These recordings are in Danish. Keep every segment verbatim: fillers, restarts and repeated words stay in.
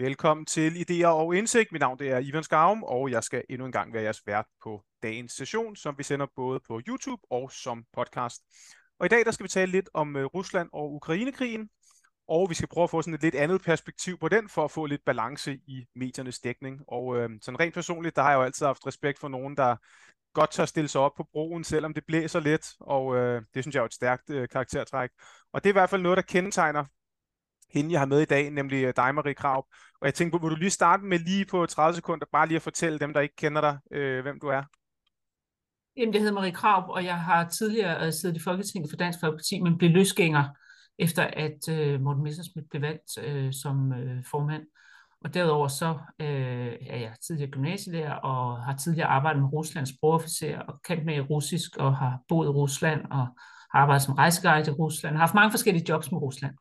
Velkommen til Ideer og Indsigt. Mit navn det er Ivan Skarum, og jeg skal endnu en gang være jeres vært på dagens session, som vi sender både på YouTube og som podcast. Og i dag der skal vi tale lidt om Rusland og Ukrainekrigen, og vi skal prøve at få sådan et lidt andet perspektiv på den, for at få lidt balance i mediernes dækning. Og øh, sådan rent personligt, der har jeg jo altid haft respekt for nogen, der godt tør stille sig op på broen, selvom det blæser lidt, og øh, det synes jeg er et stærkt øh, karaktertræk. Og det er i hvert fald noget, der kendetegner hende, jeg har med i dag, nemlig dig, Marie Krarup. Og jeg tænkte, vil du lige starte med lige på tredive sekunder, bare lige at fortælle dem, der ikke kender dig, øh, hvem du er? Jamen, det hedder Marie Krarup, og jeg har tidligere siddet i Folketinget for Dansk Fakti, men blev løsgænger, efter at øh, Morten Messersmith blev valgt øh, som øh, formand. Og derudover så øh, er jeg tidligere gymnasielærer, og har tidligere arbejdet med Ruslands sprogofficer, og kendt med i russisk, og har boet i Rusland, og har arbejdet som rejseguide i Rusland, har haft mange forskellige jobs med Rusland.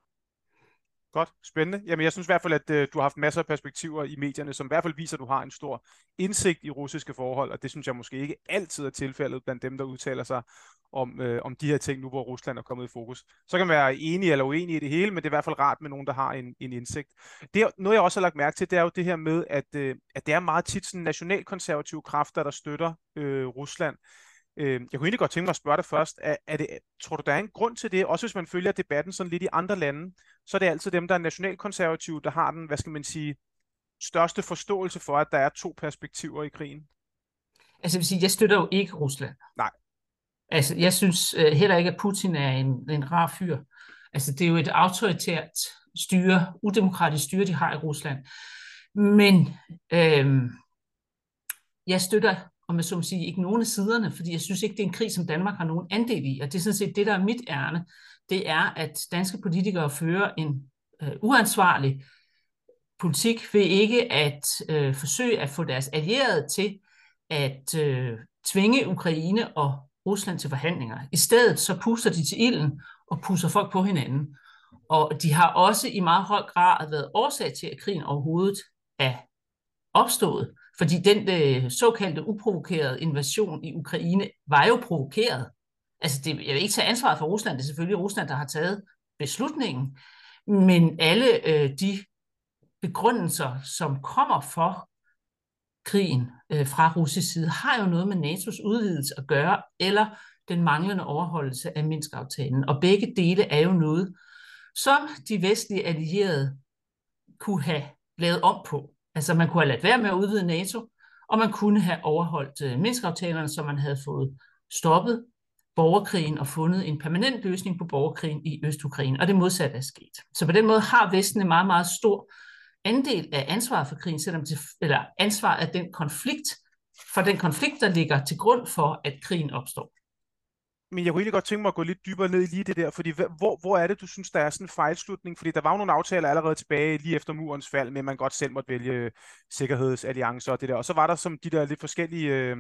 Godt, spændende. Jamen, jeg synes i hvert fald, at øh, du har haft masser af perspektiver i medierne, som i hvert fald viser, at du har en stor indsigt i russiske forhold, og det synes jeg måske ikke altid er tilfældet blandt dem, der udtaler sig om, øh, om de her ting nu, hvor Rusland er kommet i fokus. Så kan man være enig eller uenig i det hele, men det er i hvert fald rart med nogen, der har en, en indsigt. Det, noget jeg også har lagt mærke til, det er jo det her med, at, øh, at det er meget tit sådan nationalkonservative kræfter, der støtter øh, Rusland. Jeg kunne egentlig godt tænke mig at spørge dig først, er, er det, tror du, der er en grund til det? Også hvis man følger debatten sådan lidt i andre lande, så er det altid dem, der er nationalkonservative, der har den, hvad skal man sige, største forståelse for, at der er to perspektiver i krigen. Altså jeg vil sige, jeg støtter jo ikke Rusland. Nej. Altså jeg synes heller ikke, at Putin er en, en rar fyr. Altså det er jo et autoritært styre, udemokratisk styre, de har i Rusland. Men øhm, jeg støtter og med som sige ikke nogen af siderne, fordi jeg synes ikke, det er en krig, som Danmark har nogen andel i. Og det er sådan set det, der er mit ærne. Det er, at danske politikere fører en øh, uansvarlig politik ved ikke at øh, forsøge at få deres allierede til at øh, tvinge Ukraine og Rusland til forhandlinger. I stedet så puster de til ilden og pusser folk på hinanden. Og de har også i meget høj grad været årsag til, at krigen overhovedet er opstået. Fordi den øh, såkaldte uprovokerede invasion i Ukraine var jo provokeret. Altså, det, jeg vil ikke tage ansvaret for Rusland, det er selvfølgelig Rusland, der har taget beslutningen. Men alle øh, de begrundelser, som kommer for krigen øh, fra russisk side, har jo noget med N A T O's udvidelse at gøre, eller den manglende overholdelse af Minsk-aftalen. Og begge dele er jo noget, som de vestlige allierede kunne have lavet om på. Altså man kunne have ladt være med at udvide NATO, og man kunne have overholdt øh, Minsk-aftalerne, så man havde fået stoppet borgerkrigen og fundet en permanent løsning på borgerkrigen i Øst-Ukraine, og det modsatte er sket. Så på den måde har Vesten en meget, meget stor andel af ansvaret for krigen, selvom det, eller ansvar af den konflikt, for den konflikt, der ligger til grund for, at krigen opstår. Men jeg kunne egentlig godt tænke mig at gå lidt dybere ned i lige det der, fordi hvor, hvor er det, du synes, der er sådan en fejlslutning? Fordi der var jo nogle aftaler allerede tilbage lige efter murens fald, men man godt selv måtte vælge sikkerhedsalliancer og det der. Og så var der som de der lidt forskellige øh,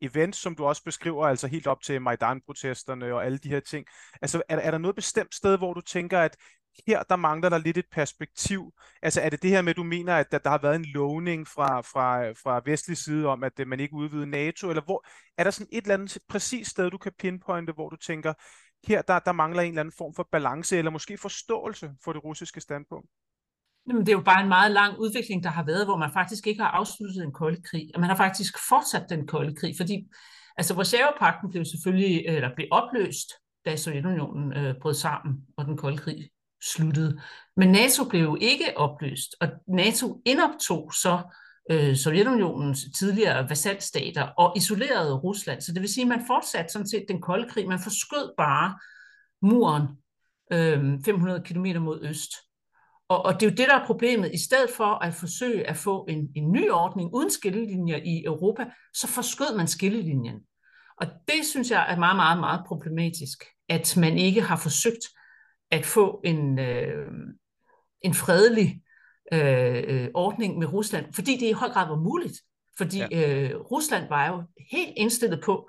events, som du også beskriver, altså helt op til Majdan-protesterne og alle de her ting. Altså er, er der noget bestemt sted, hvor du tænker, at her der mangler der lidt et perspektiv? Altså er det det her med, at du mener, at der, der har været en lovning fra, fra, fra vestlig side om, at man ikke udvider NATO? Eller hvor, er der sådan et eller andet præcist sted, du kan pinpointe, hvor du tænker, her der, der mangler en eller anden form for balance eller måske forståelse for det russiske standpunkt? Jamen, det er jo bare en meget lang udvikling, der har været, hvor man faktisk ikke har afsluttet den kolde krig. Og man har faktisk fortsat den kolde krig, fordi altså, Warszawapagten blev selvfølgelig eller blev opløst, da Sovjetunionen øh, brød sammen og den kolde krig sluttede. Men NATO blev jo ikke opløst, og NATO indoptog så øh, Sovjetunionens tidligere vasalstater og isolerede Rusland. Så det vil sige, at man fortsatte sådan set den kolde krig. Man forskød bare muren øh, fem hundrede kilometer mod øst. Og, og det er jo det, der er problemet. I stedet for at forsøge at få en, en ny ordning uden skillelinjer i Europa, så forskød man skillelinjen. Og det synes jeg er meget, meget, meget problematisk, at man ikke har forsøgt at få en, øh, en fredelig øh, ordning med Rusland, fordi det i høj grad var muligt. Fordi ja. øh, Rusland var jo helt indstillet på,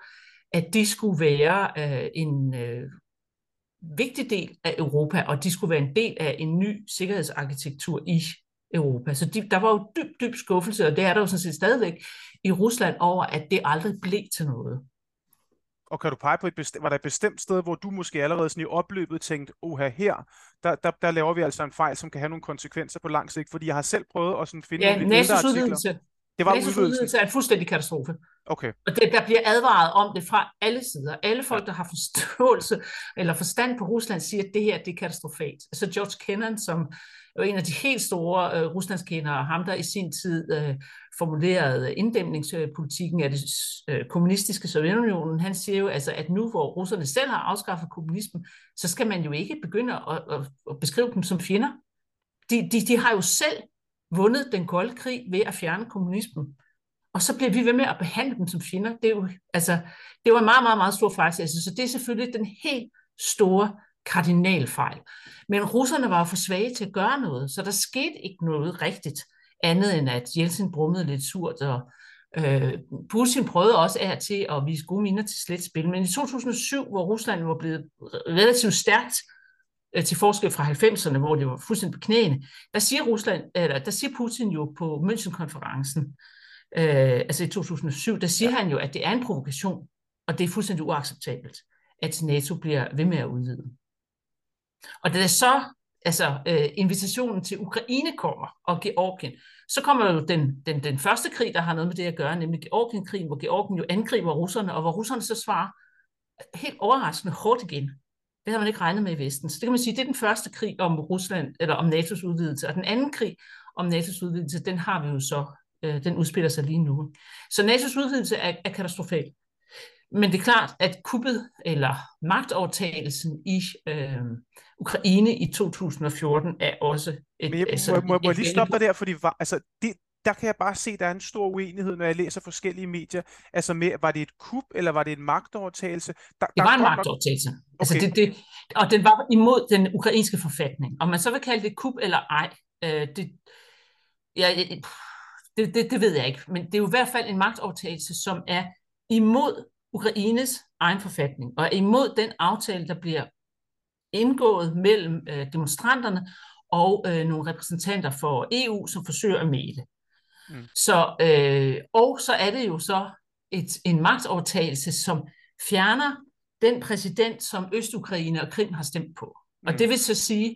at de skulle være øh, en øh, vigtig del af Europa, og de skulle være en del af en ny sikkerhedsarkitektur i Europa. Så de, der var jo dyb, dyb skuffelse, og det er der jo sådan set stadigvæk i Rusland over, at det aldrig blev til noget. Og kan du pege på, et bestemt, var der et bestemt sted, hvor du måske allerede sådan i opløbet tænkte, oha, her, der, der, der laver vi altså en fejl, som kan have nogle konsekvenser på lang sigt, fordi jeg har selv prøvet at sådan finde ja, nogle lidt artikler. Det var Næsses udvidelse er en fuldstændig katastrofe. Okay. Og det, der bliver advaret om det fra alle sider. Alle folk, der har forståelse eller forstand på Rusland, siger, at det her det er katastrofalt. Så George Kennan, som er en af de helt store øh, Ruslandskendere, ham der i sin tid øh, formulerede inddæmningspolitikken af det øh, kommunistiske Sovjetunionen, han siger jo, altså, at nu hvor russerne selv har afskaffet kommunismen, så skal man jo ikke begynde at, at, at beskrive dem som fjender. De, de, de har jo selv vundet den kolde krig ved at fjerne kommunismen. Og så bliver vi ved med at behandle dem som fjender. Det er jo, altså, det var en meget, meget, meget stor fejl. Altså, så det er selvfølgelig den helt store kardinalfejl. Men russerne var jo for svage til at gøre noget, så der skete ikke noget rigtigt, andet end at Jeltsin brummede lidt surt, og øh, Putin prøvede også af til at vise gode minder til sletspil. Men i to tusind og syv, hvor Rusland var blevet relativt stærkt, til forskel fra halvfemserne, hvor det var fuldstændig knæende, der siger, Rusland, eller, der siger Putin jo på München-konferencen, øh, altså i to tusind og syv, der siger han jo, at det er en provokation, og det er fuldstændig uacceptabelt, at NATO bliver ved med at udvide. Og da det så, altså øh, invitationen til Ukraine kommer, og Georgien, så kommer jo den, den, den første krig, der har noget med det at gøre, nemlig Georgienkrigen, hvor Georgien jo angriber russerne, og hvor russerne så svarer helt overraskende hårdt igen. Det havde man ikke regnet med i Vesten. Så det kan man sige, det er den første krig om Rusland, eller om N A T O's udvidelse. Og den anden krig om N A T O's udvidelse, den har vi jo så, øh, den udspiller sig lige nu. Så N A T O's udvidelse er, er katastrofal. Men det er klart, at kuppet eller magtovertagelsen i øh, Ukraine i to tusind og fjorten er også et... Men jeg, altså, må, må, må jeg lige stoppe dig der, fordi altså, det, der kan jeg bare se, der er en stor uenighed, når jeg læser forskellige medier. Altså med, var det et kup, eller var det en magtovertagelse? Der, det var en magtovertagelse. Okay. Altså det, det, og den var imod den ukrainske forfatning. Om man så vil kalde det kup eller ej, øh, det, ja, det, det, det ved jeg ikke. Men det er jo i hvert fald en magtovertagelse, som er imod Ukraines egen forfatning, og imod den aftale, der bliver indgået mellem øh, demonstranterne og øh, nogle repræsentanter for E U, som forsøger at mægle. Mm. Så, øh, og så er det jo så et, en magtovertagelse, som fjerner den præsident, som Øst-Ukraine og Krim har stemt på. Og det vil så sige,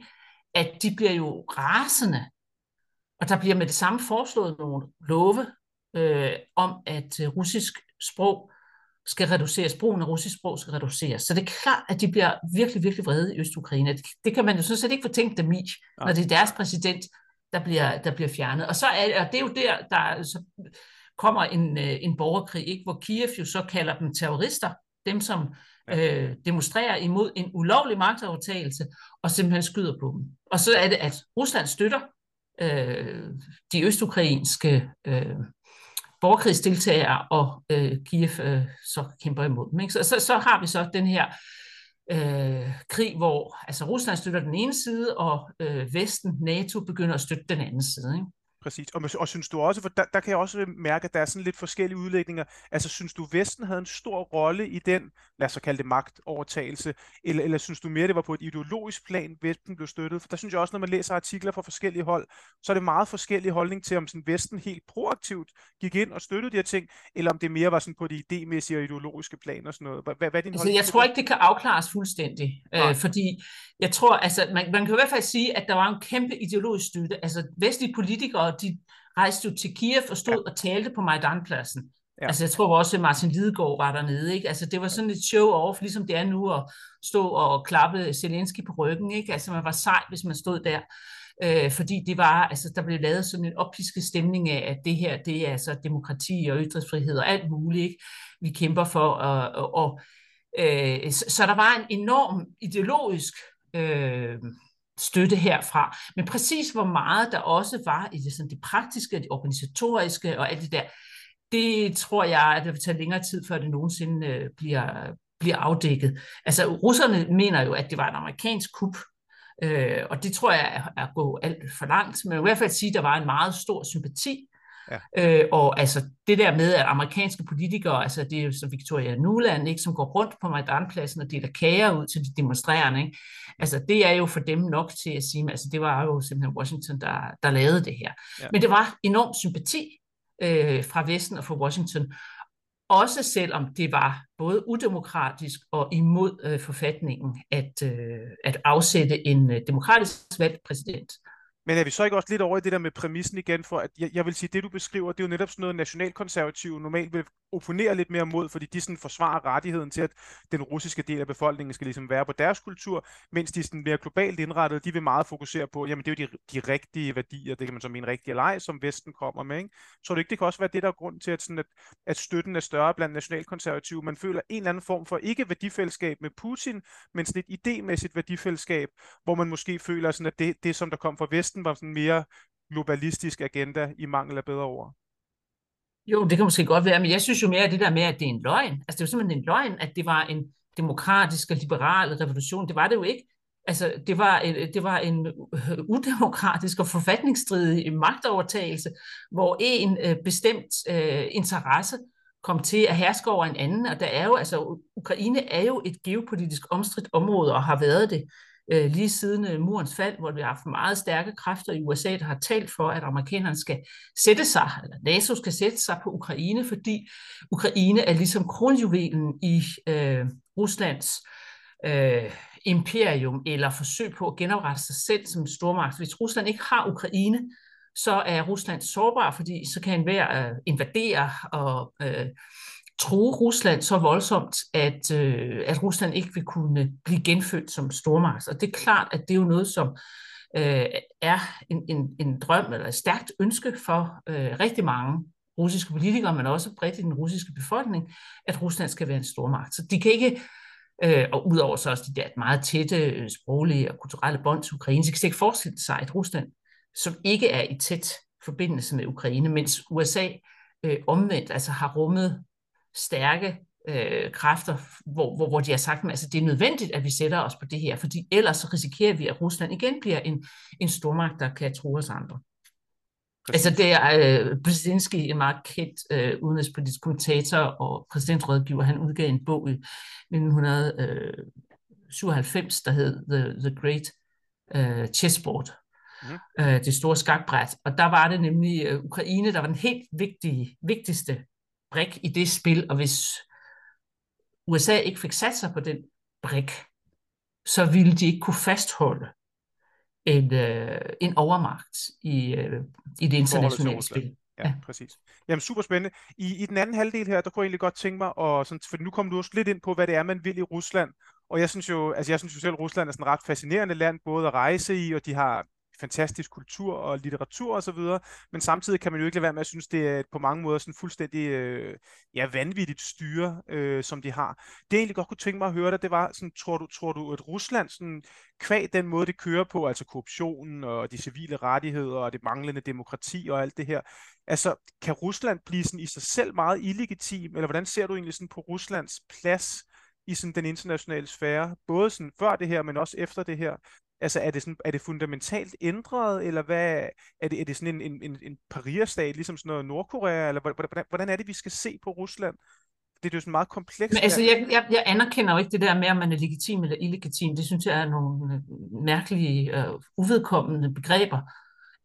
at de bliver jo rasende, og der bliver med det samme foreslået nogle love øh, om, at russisk sprog skal reduceres, brugen af russisk sprog skal reduceres. Så det er klart, at de bliver virkelig, virkelig vrede i Øst-Ukraine. Det, det kan man jo sådan set ikke fortænke dem i, når det er deres præsident, der bliver, der bliver fjernet. Og, så er, og det er jo der, der så kommer en, en borgerkrig, ikke? Hvor Kiev jo så kalder dem terrorister, dem som øh, demonstrerer imod en ulovlig magtovertagelse, og simpelthen skyder på dem. Og så er det, at Rusland støtter øh, de østukrainske øh, borgerkrigsdeltagere, og øh, Kiev øh, så kæmper imod dem. Ikke? Så, så, så har vi så den her øh, krig, hvor altså, Rusland støtter den ene side, og øh, Vesten, NATO, begynder at støtte den anden side. Ikke? Præcis. Og, og synes du også, for der, der kan jeg også mærke, at der er sådan lidt forskellige udlægninger. Altså, synes du, Vesten havde en stor rolle i den, lad os så kalde det magtovertagelse, eller, eller synes du mere, det var på et ideologisk plan, Vesten blev støttet? For der synes jeg også, når man læser artikler fra forskellige hold, så er det meget forskellige holdning til, om sådan Vesten helt proaktivt gik ind og støttede de her ting, eller om det mere var sådan på det idémæssige og ideologiske plan og sådan noget. Hvad, hvad er din altså, holdning? Jeg tror ikke, det kan afklares fuldstændig, øh, fordi jeg tror, altså, man, man kan i hvert fald sige, at der var en kæmpe ideologisk støtte. Altså, vestlige politikere, de rejste jo til Kiev og stod ja. og talte på Majdanpladsen. Ja. Altså jeg tror også, at Martin Lidegaard var dernede. Ikke? Altså det var sådan et show off, ligesom det er nu at stå og klappe Zelensky på ryggen. Ikke? Altså man var sej, hvis man stod der. Øh, fordi det var, altså der blev lavet sådan en oppisket stemning af, at det her, det er altså demokrati og ytringsfrihed og alt muligt, ikke? Vi kæmper for. Og, og, og, øh, så der var en enorm ideologisk øh, støtte herfra, men præcis hvor meget der også var i det, sådan det praktiske, det organisatoriske og alt det der, det tror jeg, at det vil tage længere tid, før det nogensinde øh, bliver, bliver afdækket. Altså russerne mener jo, at det var en amerikansk kup, øh, og det tror jeg er, er gået alt for langt, men jeg vil i hvert fald sige, at der var en meget stor sympati, ja. øh, og altså det der med, at amerikanske politikere, altså det er jo som Victoria Nuland, ikke, som går rundt på Majdanpladsen og deler kager ud til de demonstrerende, ikke? Altså det er jo for dem nok til at sige, altså det var jo simpelthen Washington, der, der lavede det her. Ja. Men det var enorm sympati øh, fra Vesten og fra Washington, Også selvom det var både udemokratisk og imod øh, forfatningen at, øh, at afsætte en øh, demokratisk valgt præsident. Men er vi så ikke også lidt over i det der med præmissen igen, for at jeg, jeg vil sige, det du beskriver, det er jo netop sådan noget, nationalkonservative normalt vil opponere lidt mere mod, fordi de sådan forsvarer rettigheden til, at den russiske del af befolkningen skal ligesom være på deres kultur, mens de sådan mere globalt indrettede, de vil meget fokusere på, jamen det er jo de, de rigtige værdier, det kan man så mene rigtige eller ej, som Vesten kommer med, ikke? Så det, ikke, det kan også være det, der er grund til, at, sådan at, at støtten er større blandt nationalkonservative. Man føler en eller anden form for ikke værdifællesskab med Putin, men sådan et idémæssigt værdifællesskab, hvor man måske føler, sådan at det, det som der kom fra Vesten, var sådan en mere globalistisk agenda i mangel af bedre ord. Jo, det kan måske godt være, men jeg synes jo mere, at det der med, at det er en løgn. Altså, det er jo simpelthen en løgn, at det var en demokratisk og liberal revolution. Det var det jo ikke. Altså, det var, det var en udemokratisk og forfatningsstridig magtovertagelse, hvor en bestemt interesse kom til at herske over en anden, og der er jo, altså, Ukraine er jo et geopolitisk omstridt område, og har været det lige siden murens fald, hvor vi har haft meget stærke kræfter i U S A, der har talt for, at amerikanerne skal sætte sig, eller NATO skal sætte sig på Ukraine, fordi Ukraine er ligesom kronjuvelen i øh, Ruslands øh, imperium, eller forsøg på at genoprette sig selv som stormagt. Hvis Rusland ikke har Ukraine, så er Rusland sårbar, fordi så kan enhver øh, invadere og øh, true Rusland så voldsomt, at, øh, at Rusland ikke vil kunne blive genfødt som stormagt. Og det er klart, at det er jo noget, som øh, er en, en, en drøm eller et stærkt ønske for øh, rigtig mange russiske politikere, men også bredt i den russiske befolkning, at Rusland skal være en stormagt. Så de kan ikke, øh, og udover så også de der meget tætte sproglige og kulturelle bånd til Ukraine, så kan de ikke forestille sig et Rusland, som ikke er i tæt forbindelse med Ukraine, mens U S A øh, omvendt altså har rummet stærke øh, kræfter, hvor, hvor, hvor de har sagt, at altså, det er nødvendigt, at vi sætter os på det her, fordi ellers risikerer vi, at Rusland igen bliver en, en stormagt, der kan true os andre. Præcis. Altså det er øh, Brzezinski, en meget kendt øh, udenrigspolitisk kommentator og præsidentrådgiver, han udgav en bog i nitten syvoghalvfems, der hed The, The Great øh, Chessboard, mm. øh, det store skakbræt, og der var det nemlig øh, Ukraine, der var den helt vigtige, vigtigste brik i det spil, og hvis U S A ikke fik sat sig på den brik, så ville de ikke kunne fastholde en, øh, en overmagt i, øh, i det internationale spil. Ja, ja, præcis. Jamen, super spændende. I, I den anden halvdel her, der kunne jeg egentlig godt tænke mig, og sådan, for nu kom du også lidt ind på, hvad det er, man vil i Rusland, og jeg synes jo, altså jeg synes jo selv, at Rusland er sådan et ret fascinerende land, både at rejse i, og de har fantastisk kultur og litteratur og så videre, men samtidig kan man jo ikke lade være med at synes, det er på mange måder sådan fuldstændig øh, ja, vanvittigt styre, øh, som de har. Det jeg egentlig godt kunne tænke mig at høre dig, det var sådan, tror du, tror du at Rusland sådan, kvad den måde det kører på, altså korruptionen og de civile rettigheder og det manglende demokrati og alt det her, altså kan Rusland blive sådan i sig selv meget illegitim, eller hvordan ser du egentlig sådan på Ruslands plads i sådan den internationale sfære, både sådan før det her, men også efter det her? Altså er det, sådan, er det fundamentalt ændret, eller hvad, er, det, er det sådan en, en, en pariastat, ligesom sådan noget Nordkorea, eller hvordan, hvordan er det, vi skal se på Rusland? Det er jo sådan meget komplekst. Men altså, jeg, jeg, jeg anerkender jo ikke det der med, om man er legitim eller illegitim. Det synes jeg er nogle mærkelige, uh, uvedkommende begreber.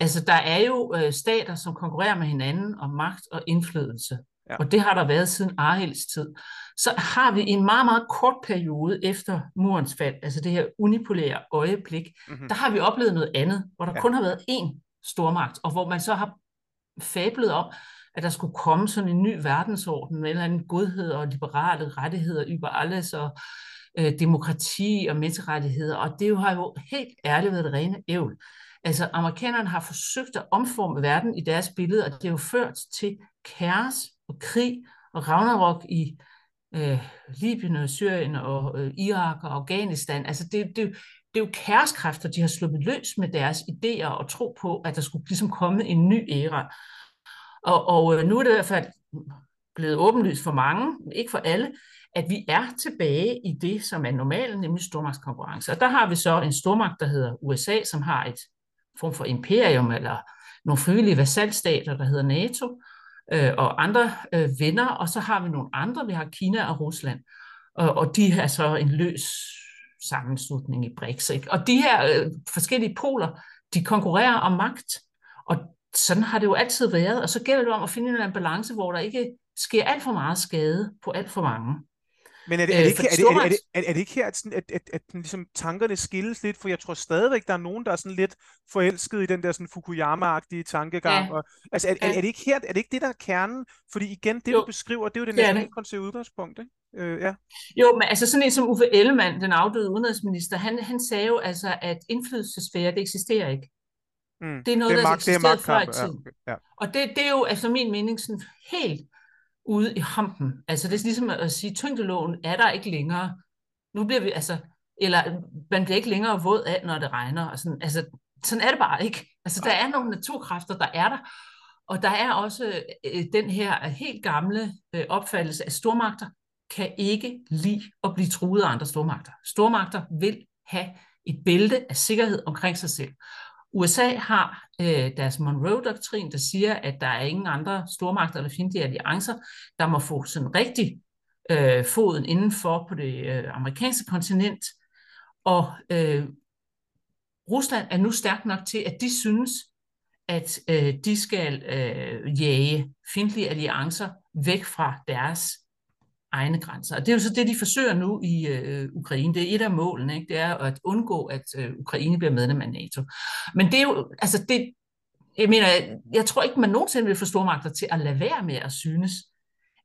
Altså der er jo uh, stater, som konkurrerer med hinanden om magt og indflydelse. Ja. Og det har der været siden Arhels tid. Så har vi en meget, meget kort periode efter murens fald, altså det her unipolære øjeblik, mm-hmm. der har vi oplevet noget andet, hvor der ja. kun har været én stormagt, og hvor man så har fablet om, at der skulle komme sådan en ny verdensorden med en eller anden godhed og liberale rettigheder über alles, og øh, demokrati og menneskerettigheder, og det har jo helt ærligt været det rene ævl. Altså amerikanerne har forsøgt at omforme verden i deres billede, og det har jo ført til kaos og krig og ragnarok i øh, Libyen og Syrien og øh, Irak og Afghanistan. Altså det, det, det er jo kaoskræfter, de har sluppet løs med deres idéer og tro på, at der skulle ligesom komme en ny æra. Og, og nu er det i hvert fald blevet åbenlyst for mange, ikke for alle, at vi er tilbage i det, som er normalt, nemlig stormagtskonkurrence. Og der har vi så en stormagt, der hedder U S A, som har et form for imperium eller nogle frivillige vasalstater, der hedder NATO, og andre øh, venner, og så har vi nogle andre, vi har Kina og Rusland, og, og de har så en løs sammenslutning i BRICS, ikke? Og de her øh, forskellige poler, de konkurrerer om magt, og sådan har det jo altid været, og så gælder det om at finde en balance, hvor der ikke sker alt for meget skade på alt for mange. Men er det, er det ikke, er det, er det, er det, er det, er det ikke her, at, sådan, at, at, at ligesom tankerne skilles lidt? For jeg tror stadigvæk, der er nogen, der er sådan lidt forelsket i den der sådan Fukuyama-agtige tankegang. Ja. Og, altså, er, ja. er, er, det ikke her, er det ikke det, der er kernen? Fordi igen, det jo. Du beskriver, det er jo det næsten konservative udgangspunkt, ikke? Øh, ja. Jo, men altså sådan en som Uffe Ellemann, den afdøde udenrigsminister, han, han sagde jo altså, at indflydelsesfære, det eksisterer ikke. Mm. Det er noget, det er magt, der eksisterer før i tiden. Ja. Ja. Og det, det er jo, efter min mening, sådan helt ude i hampen. Altså det er ligesom at sige, tyngdeloven er der ikke længere. Nu bliver vi altså, eller man bliver ikke længere våd af, når det regner. Og sådan, altså, sådan er det bare ikke. Altså der er nogle naturkræfter, der er der. Og der er også øh, den her helt gamle øh, opfattelse af stormagter, kan ikke lide at blive truet af andre stormagter. Stormagter vil have et bælte af sikkerhed omkring sig selv. U S A har øh, deres Monroe-doktrin, der siger, at der er ingen andre stormagter eller fjendtlige alliancer, der må få sådan rigtig øh, foden indenfor på det øh, amerikanske kontinent. Og øh, Rusland er nu stærk nok til, at de synes, at øh, de skal øh, jage fjendtlige alliancer væk fra deres egne grænser. Og det er jo så det, de forsøger nu i øh, Ukraine. Det er et af målene, ikke? Det er at undgå, at øh, Ukraine bliver medlem af NATO. Men det er jo, altså det, jeg mener, jeg, jeg tror ikke, man nogensinde vil få stormagter til at lade være med at synes,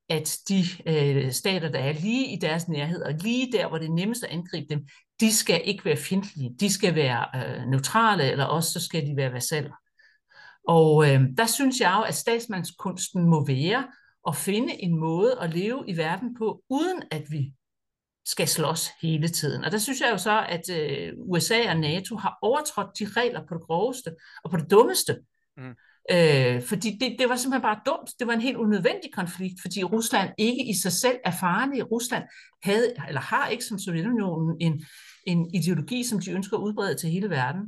at de øh, stater, der er lige i deres nærhed, og lige der, hvor det er nemmest at angribe dem, de skal ikke være fjendtlige, de skal være øh, neutrale, eller også så skal de være vasaller. Og øh, der synes jeg jo, at statsmandskunsten må være at finde en måde at leve i verden på, uden at vi skal slås hele tiden. Og der synes jeg jo så, at øh, U S A og NATO har overtrådt de regler på det groveste og på det dummeste. Mm. Øh, fordi det, det var simpelthen bare dumt. Det var en helt unødvendig konflikt, fordi Rusland ikke i sig selv er farlig. Rusland havde, eller har ikke som Sovjetunionen en, en ideologi, som de ønsker at udbrede til hele verden.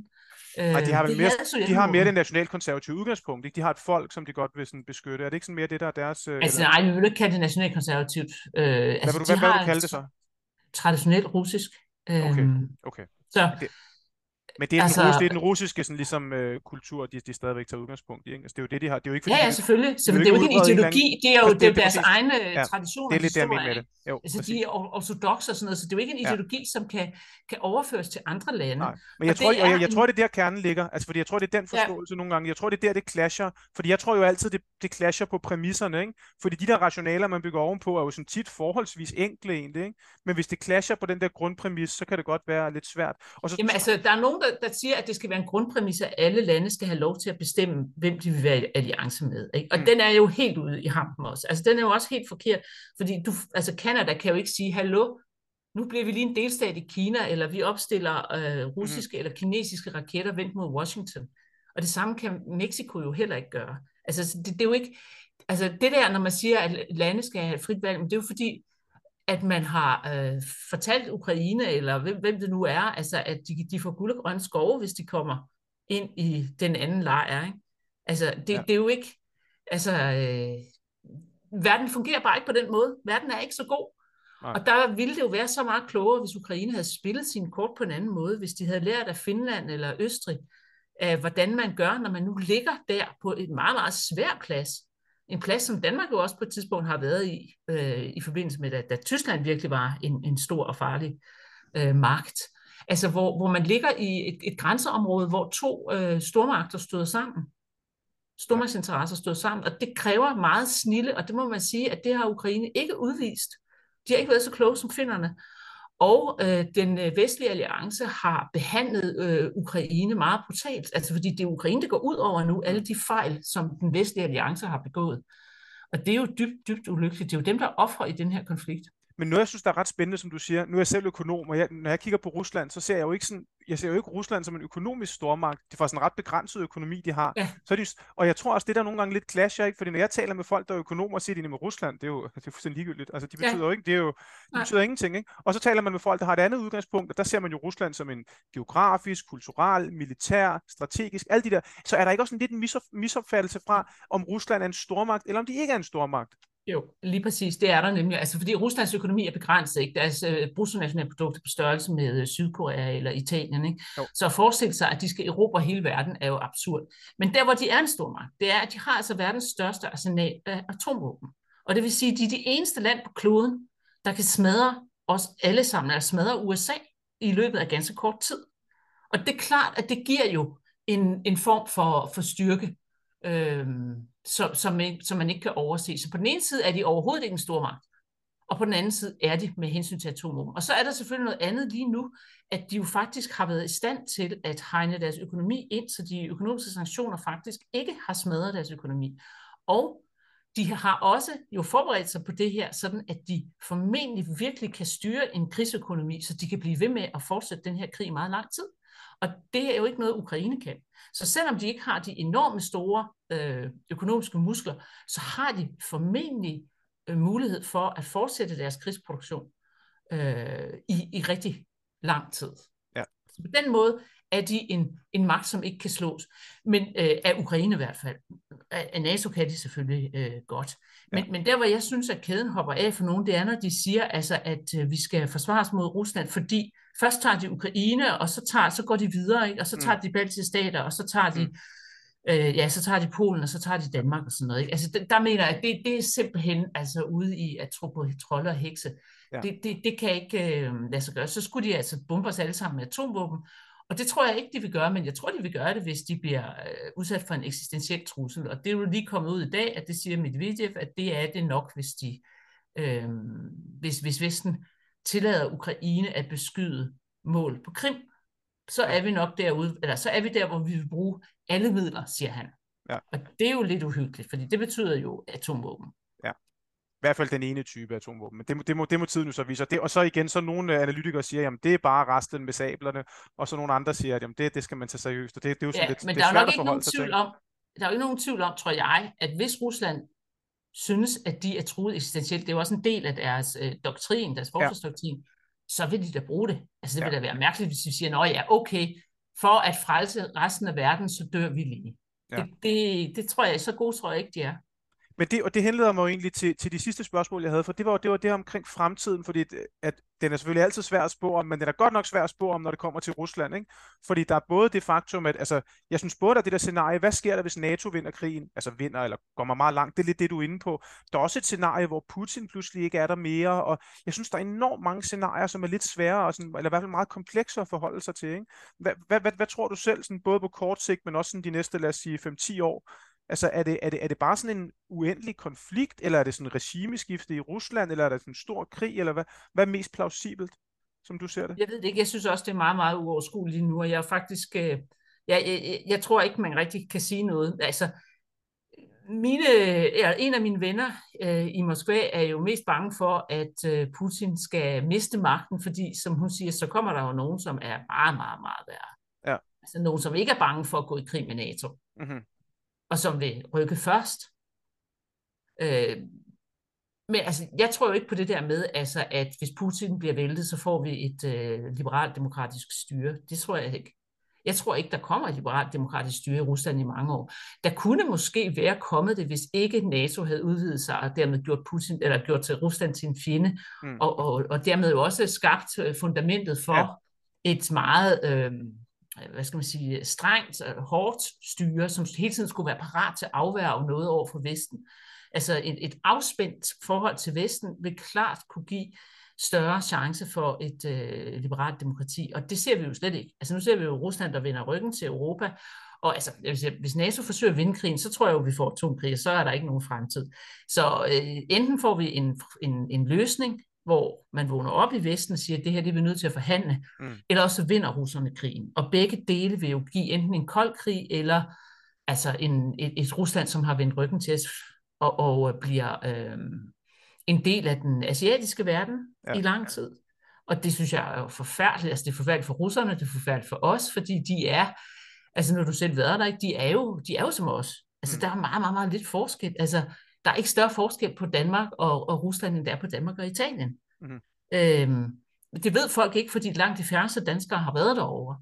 Nej, de har, vel mere, de har mere det nationalkonservative udgangspunkt, ikke? De har et folk, som de godt vil sådan beskytte. Er det ikke sådan mere det, der er deres... Altså eller? Nej, vi vil ikke kalde det nationalkonservativt. Øh, hvad altså, vil du, hvad, hvad du kalde det så? Traditionelt russisk. Øh, okay, okay. Så, det, men det er, altså, den, det er den russiske sådan, ligesom, øh, kultur, de, de stadigvæk tager udgangspunkt i. Altså, det er jo det, de har. Det er jo ikke, fordi, ja, ja, selvfølgelig. Så det er jo ikke en ideologi. Det er jo det, det er deres præcis. egne ja, traditioner. Det er lidt det, jeg mener med det. Jo, altså, de er ortodokser og sådan noget, så det er jo ikke en ideologi, ja. som kan, kan overføres til andre lande. Nej, men jeg, tror, jeg, jeg, jeg en... tror, det er der, kernen ligger. Altså, fordi jeg tror, det er den forståelse ja. nogle gange. Jeg tror, det er der, det clasher. Fordi jeg tror jo altid, det, det clasher på præmisserne. Ikke? Fordi de der rationaler, man bygger ovenpå, er jo sådan tit forholdsvis enkle egentlig. Ikke? Men hvis det clasher på den der grundpræmis, så kan det godt være lidt svært. Og så... Jamen altså, der er nogen, der, der siger, at det skal være en grundpræmis, at alle lande skal have lov til at bestemme, hvem de vil være i alliance med. Ikke? Og mm. den er jo helt ude i hampen også. Altså, den er jo også helt forkert, fordi du... Altså Canada kan jo ikke sige, hallo, nu bliver vi lige en delstat i Kina, eller vi opstiller øh, russiske mm. eller kinesiske raketter vendt mod Washington. Og det samme kan Mexico jo heller ikke gøre. Altså det, det er jo ikke, altså det der, når man siger, at lande skal have frit valg, men det er jo fordi, at man har øh, fortalt Ukraine, eller hvem, hvem det nu er, altså at de, de får guld og grønne skove, hvis de kommer ind i den anden lejr. Ikke? Altså det, ja. det er jo ikke, altså... Øh, verden fungerer bare ikke på den måde. Verden er ikke så god. Nej. Og der ville det jo være så meget klogere, hvis Ukraine havde spillet sine kort på en anden måde, hvis de havde lært af Finland eller Østrig, af hvordan man gør, når man nu ligger der på et meget, meget svær plads. En plads, som Danmark jo også på et tidspunkt har været i, øh, i forbindelse med, da, da Tyskland virkelig var en, en stor og farlig øh, magt. Altså, hvor, hvor man ligger i et, et grænseområde, hvor to øh, stormagter stod sammen. Stormagtsinteresser stod sammen, og det kræver meget snilde, og det må man sige, at det har Ukraine ikke udvist. De har ikke været så kloge som finnerne. Og øh, den vestlige alliance har behandlet øh, Ukraine meget brutalt, altså fordi det er Ukraine, der går ud over nu, alle de fejl, som den vestlige alliance har begået. Og det er jo dybt, dybt ulykkeligt. Det er jo dem, der er ofre i den her konflikt. Men noget, jeg synes, der er ret spændende, som du siger, nu er jeg selv økonom, og jeg, når jeg kigger på Rusland, så ser jeg jo ikke sådan, jeg ser jo ikke Rusland som en økonomisk stormagt. Det er faktisk en ret begrænset økonomi, de har. Ja. Så de, og jeg tror også, det der nogle gange lidt clasher, ikke? Fordi når jeg taler med folk, der er økonomer, siger de, at Rusland, det er jo det er fuldstændig ligegyldigt. Altså, de betyder ja. jo ikke, det er jo, de betyder ingenting, ikke? Og så taler man med folk, der har et andet udgangspunkt, og der ser man jo Rusland som en geografisk, kulturel, militær, strategisk, alt de der. Så er der ikke også en lidt en misopfattelse fra, om Rusland er en stormagt, eller om de ikke er en stormagt? Jo, lige præcis. Det er der nemlig. Altså, fordi Ruslands økonomi er begrænset, ikke? Deres øh, bruttonationalprodukt er på størrelse med øh, Sydkorea eller Italien, ikke? Jo. Så at forestille sig, at de skal erobre hele verden, er jo absurd. Men der, hvor de er en stormagt, det er, at de har altså verdens største arsenal af atomvåben. Og det vil sige, at de er de eneste land på kloden, der kan smadre os alle sammen, altså smadre U S A i løbet af ganske kort tid. Og det er klart, at det giver jo en, en form for, for styrke, øh, som, som, som man ikke kan overse. Så på den ene side er de overhovedet ikke en stor magt, og på den anden side er de med hensyn til atomvåben. Og så er der selvfølgelig noget andet lige nu, at de jo faktisk har været i stand til at hegne deres økonomi ind, så de økonomiske sanktioner faktisk ikke har smadret deres økonomi. Og de har også jo forberedt sig på det her, sådan at de formentlig virkelig kan styre en krigsøkonomi, så de kan blive ved med at fortsætte den her krig i meget lang tid. Og det er jo ikke noget, Ukraine kan. Så selvom de ikke har de enorme store økonomiske muskler, så har de formentlig mulighed for at fortsætte deres krigsproduktion øh, i, i rigtig lang tid. Ja. Så på den måde er de en, en magt, som ikke kan slås. Men øh, af Ukraine i hvert fald. Af, af NATO kan de selvfølgelig øh, godt. Men, ja. men der, hvor jeg synes, at kæden hopper af for nogen, det er, når de siger, altså, at øh, vi skal forsvares mod Rusland, fordi først tager de Ukraine, og så, tager, så går de videre, ikke? Og så tager mm. de baltiske stater, og så tager de mm. Øh, ja, så tager de Polen, og så tager de Danmark og sådan noget. Ikke? Altså, der mener jeg, at det, det er simpelthen altså, ude i at tro på trolde og hekse. Ja. Det, det, det kan ikke øh, lade sig gøre. Så skulle de altså bombe os alle sammen med atomvåben. Og det tror jeg ikke, de vil gøre, men jeg tror, de vil gøre det, hvis de bliver øh, udsat for en eksistentiel trussel. Og det er jo lige kommet ud i dag, at det siger Medvedev, at det er det nok, hvis, de, øh, hvis, hvis Vesten tillader Ukraine at beskyde mål på Krim. Så er vi nok derude, eller så er vi der, hvor vi vil bruge alle midler, siger han. Ja. Og det er jo lidt uhyggeligt, fordi det betyder jo atomvåben. Ja, i hvert fald den ene type atomvåben. Men det må, det må, det må tiden jo så vise. Og, det, og så igen, så nogle analytikere siger, jamen det er bare resten med sablerne, og så nogle andre siger, at jamen, det, det skal man tage seriøst. Og det, det er jo sådan ja, lidt, men der det er, er nok ikke nogen tvivl om, der er jo ikke nogen tvivl om, tror jeg, at hvis Rusland synes, at de er truet eksistentielt, det er jo også en del af deres øh, doktrin, deres forsvarsdoktrin, ja. så vil de da bruge det. Altså det vil ja. da være mærkeligt, hvis vi siger, nå ja, okay, for at frelse resten af verden, så dør vi lige. Ja. Det, det, det tror jeg, så gode tror jeg ikke, de er. Men det, og det henleder mig jo egentlig til, til de sidste spørgsmål, jeg havde, for det var det var det omkring fremtiden, fordi at den er selvfølgelig altid svær at spå om, men den er godt nok svær at spå om, når det kommer til Rusland, ikke? Fordi der er både det faktum, at altså, jeg synes både der det der scenarie, hvad sker der, hvis NATO vinder krigen, altså vinder eller kommer meget langt, det er lidt det, du er inde på. Der er også et scenarie, hvor Putin pludselig ikke er der mere, og jeg synes, der er enormt mange scenarier, som er lidt sværere, og sådan, eller i hvert fald meget komplekse at forholde sig til, ikke? Hvad, hvad, hvad, hvad tror du selv, sådan, både på kort sigt, men også sådan de næste, lad os sige, fem til ti år? Altså, er det, er, det, er det bare sådan en uendelig konflikt, eller er det sådan en regimeskifte i Rusland, eller er det sådan en stor krig, eller hvad, hvad er mest plausibelt, som du ser det? Jeg ved det ikke. Jeg synes også, det er meget, meget uoverskueligt nu, og jeg faktisk, jeg, jeg, jeg tror ikke, man rigtig kan sige noget. Altså, mine, en af mine venner øh, i Moskva er jo mest bange for, at øh, Putin skal miste magten, fordi, som hun siger, så kommer der jo nogen, som er meget, meget, meget værre. Ja. Altså, nogen, som ikke er bange for at gå i krig med NATO. Mm-hmm. Og som vil rykke først. Øh, men altså, jeg tror jo ikke på det der med, altså, at hvis Putin bliver væltet, så får vi et øh, liberalt demokratisk styre. Det tror jeg ikke. Jeg tror ikke, der kommer et liberalt demokratisk styre i Rusland i mange år. Der kunne måske være kommet det, hvis ikke NATO havde udvidet sig og dermed gjort Putin eller gjort til Rusland til en fjende, mm. og, og, og dermed jo også skabt fundamentet for ja. et meget øh, hvad skal man sige, strengt, hårdt styre, som hele tiden skulle være parat til at afværge noget over for Vesten. Altså et, et afspændt forhold til Vesten vil klart kunne give større chance for et øh, liberalt demokrati, og det ser vi jo slet ikke. Altså nu ser vi jo Rusland, der vender ryggen til Europa, og altså, hvis NATO forsøger at vinde krigen, så tror jeg jo, vi får atomkrig, og så er der ikke nogen fremtid. Så øh, enten får vi en, en, en løsning, hvor man vågner op i Vesten og siger, at det her det er vi nødt til at forhandle, mm. eller også vinder russerne krigen. Og begge dele vil jo give enten en kold krig, eller altså en, et, et Rusland, som har vendt ryggen til os, og, og bliver øh, en del af den asiatiske verden ja. i lang tid. Og det synes jeg er jo forfærdeligt. Altså det er forfærdeligt for russerne, det er forfærdeligt for os, fordi de er, altså når du selv været der, ikke, de er jo, de er jo som os. Altså mm. der er meget, meget, meget lidt forskel. Altså der er ikke større forskel på Danmark og, og Rusland, end der er på Danmark og Italien. Mm-hmm. Øhm, det ved folk ikke, fordi langt de færreste danskere har været derovre.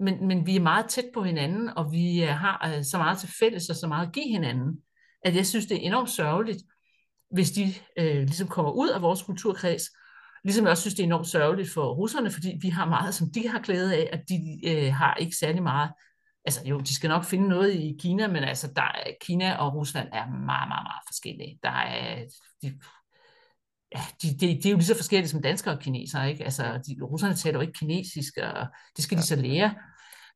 Men, men vi er meget tæt på hinanden, og vi har øh, så meget til fælles og så meget at give hinanden, at jeg synes, det er enormt sørgeligt, hvis de øh, ligesom kommer ud af vores kulturkreds. Ligesom jeg også synes, det er enormt sørgeligt for russerne, fordi vi har meget, som de har glæde af, og de øh, har ikke særlig meget altså jo, de skal nok finde noget i Kina, men altså der, Kina og Rusland er meget, meget, meget forskellige. Der er, de, ja, de, de, de er jo lige så forskellige som danskere og kinesere, ikke? Altså, de, russerne taler jo ikke kinesisk, og det skal de så lære.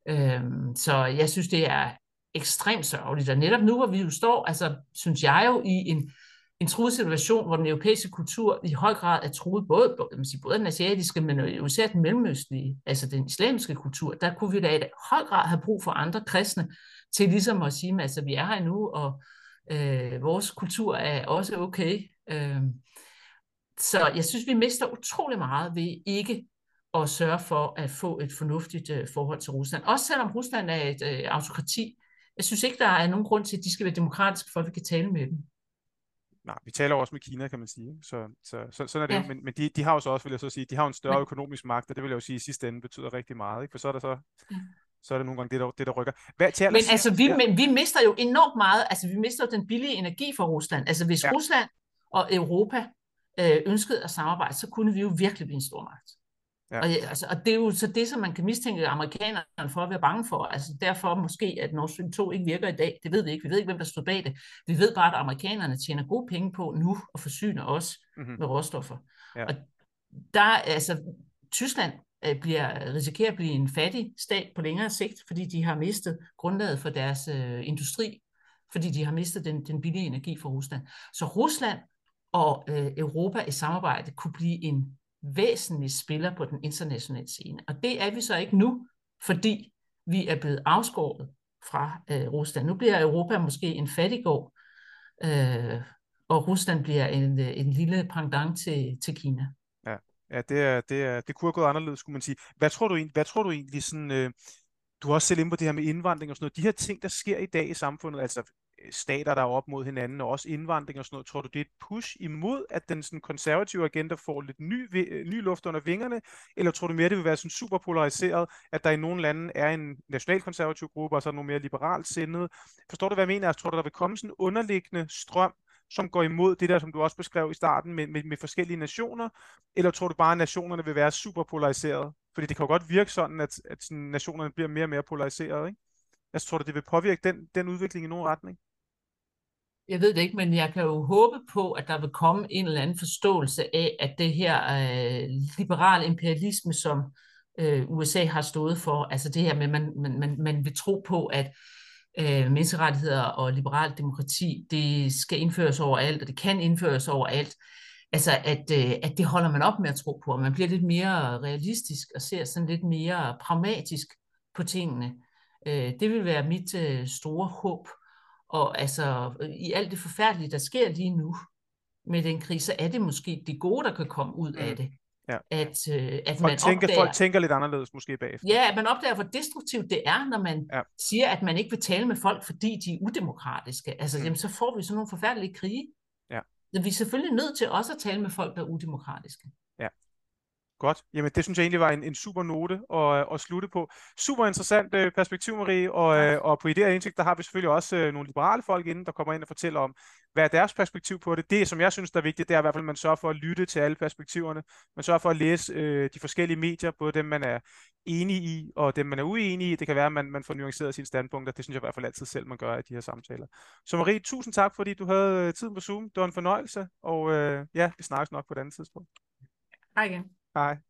Øhm, så jeg synes, det er ekstremt sørgeligt, og netop nu, hvor vi jo står, altså, synes jeg jo, i en, en truet situation, hvor den europæiske kultur i høj grad er truet, både, både den asiatiske, men jo især den mellemøstlige, altså den islamiske kultur, der kunne vi da i høj grad have brug for andre kristne, til ligesom at sige, at altså, vi er her nu, og øh, vores kultur er også okay. Øh, så jeg synes, vi mister utrolig meget ved ikke og sørge for at få et fornuftigt øh, forhold til Rusland. Også selvom Rusland er et øh, autokrati. Jeg synes ikke, der er nogen grund til, at de skal være demokratiske, for at vi kan tale med dem. Nej, vi taler også med Kina, kan man sige. Så, så, så, sådan er det ja. Men, men de, de har jo så også, vil jeg så sige, de har en større økonomisk magt, og det vil jeg jo sige, i sidste ende betyder rigtig meget. Ikke? For så er der så... Ja. Så er det nogle gange det, der, det, der rykker. Hvad, til men altså, vi, ja. men, vi mister jo enormt meget. Altså, vi mister jo den billige energi fra Rusland. Altså, hvis ja. Rusland og Europa øh, ønskede at samarbejde, så kunne vi jo virkelig blive en stor magt. Ja. Og, altså, og det er jo så det, som man kan mistænke amerikanerne for at være bange for. Altså derfor måske, at Nord Stream to ikke virker i dag. Det ved vi ikke. Vi ved ikke, hvem der stod bag det. Vi ved bare, at amerikanerne tjener gode penge på nu og forsyner os mm-hmm. med råstoffer. Ja. Og der, altså, Tyskland bliver, risikerer at blive en fattig stat på længere sigt, fordi de har mistet grundlaget for deres øh, industri, fordi de har mistet den, den billige energi fra Rusland. Så Rusland og øh, Europa i samarbejde kunne blive en væsentlige spiller på den internationale scene. Og det er vi så ikke nu, fordi vi er blevet afskåret fra øh, Rusland. Nu bliver Europa måske en fattiggård, øh, og Rusland bliver en, en lille pendant til, til Kina. Ja, ja det, er, det, er, det kunne have gået anderledes, skulle man sige. Hvad tror du, hvad tror du egentlig, sådan, øh, du har også selv inde på det her med indvandring og sådan noget, de her ting, der sker i dag i samfundet, altså stater, der er op mod hinanden, og også indvandring og sådan noget. Tror du, det er et push imod, at den sådan konservative agenda får lidt ny, ny luft under vingerne? Eller tror du mere, det vil være sådan super polariseret, at der i nogle lande er en nationalkonservativ gruppe, og så nogle mere liberalt sindede? Forstår du, hvad jeg mener? Altså, tror du, der vil komme sådan en underliggende strøm, som går imod det der, som du også beskrev i starten, med, med, med forskellige nationer? Eller tror du bare, at nationerne vil være super polariseret? Fordi det kan jo godt virke sådan, at, at sådan, nationerne bliver mere og mere polariseret, ikke? Altså, tror du, det vil påvirke den, den udvikling i nogen retning? Jeg ved det ikke, men jeg kan jo håbe på, at der vil komme en eller anden forståelse af, at det her øh, liberal imperialisme, som øh, U S A har stået for, altså det her med, at man, man, man vil tro på, at øh, menneskerettigheder og liberal demokrati, det skal indføres overalt, og det kan indføres overalt, altså at, øh, at det holder man op med at tro på, og man bliver lidt mere realistisk og ser sådan lidt mere pragmatisk på tingene. Øh, det vil være mit øh, store håb. Og altså, i alt det forfærdelige, der sker lige nu med den krise, så er det måske det gode, der kan komme ud af det. Ja. At, øh, at folk, man tænker, opdager, folk tænker lidt anderledes måske bagefter. Ja, at man opdager, hvor destruktivt det er, når man ja. siger, at man ikke vil tale med folk, fordi de er udemokratiske. Altså, mm. jamen, så får vi sådan nogle forfærdelige krige. Ja. Vi er selvfølgelig nødt til også at tale med folk, der er udemokratiske. Ja. Godt. Jamen, det synes jeg egentlig var en, en super note at, at slutte på. Super interessant øh, perspektiv, Marie, og, øh, og på Ideer og Indsigt, der har vi selvfølgelig også øh, nogle liberale folk inde, der kommer ind og fortæller om, hvad er deres perspektiv på det. Det, som jeg synes, der er vigtigt, det er i hvert fald, at man sørger for at lytte til alle perspektiverne. Man sørger for at læse øh, de forskellige medier, både dem, man er enig i, og dem, man er uenig i. Det kan være, at man, man får nuanceret sine standpunkter. Det synes jeg i hvert fald altid selv, man gør i de her samtaler. Så Marie, tusind tak, fordi du havde tiden på Zoom. Det var en fornøjelse, og øh, ja, vi snakkes nok på et andet tidspunkt. Hej igen. Bye.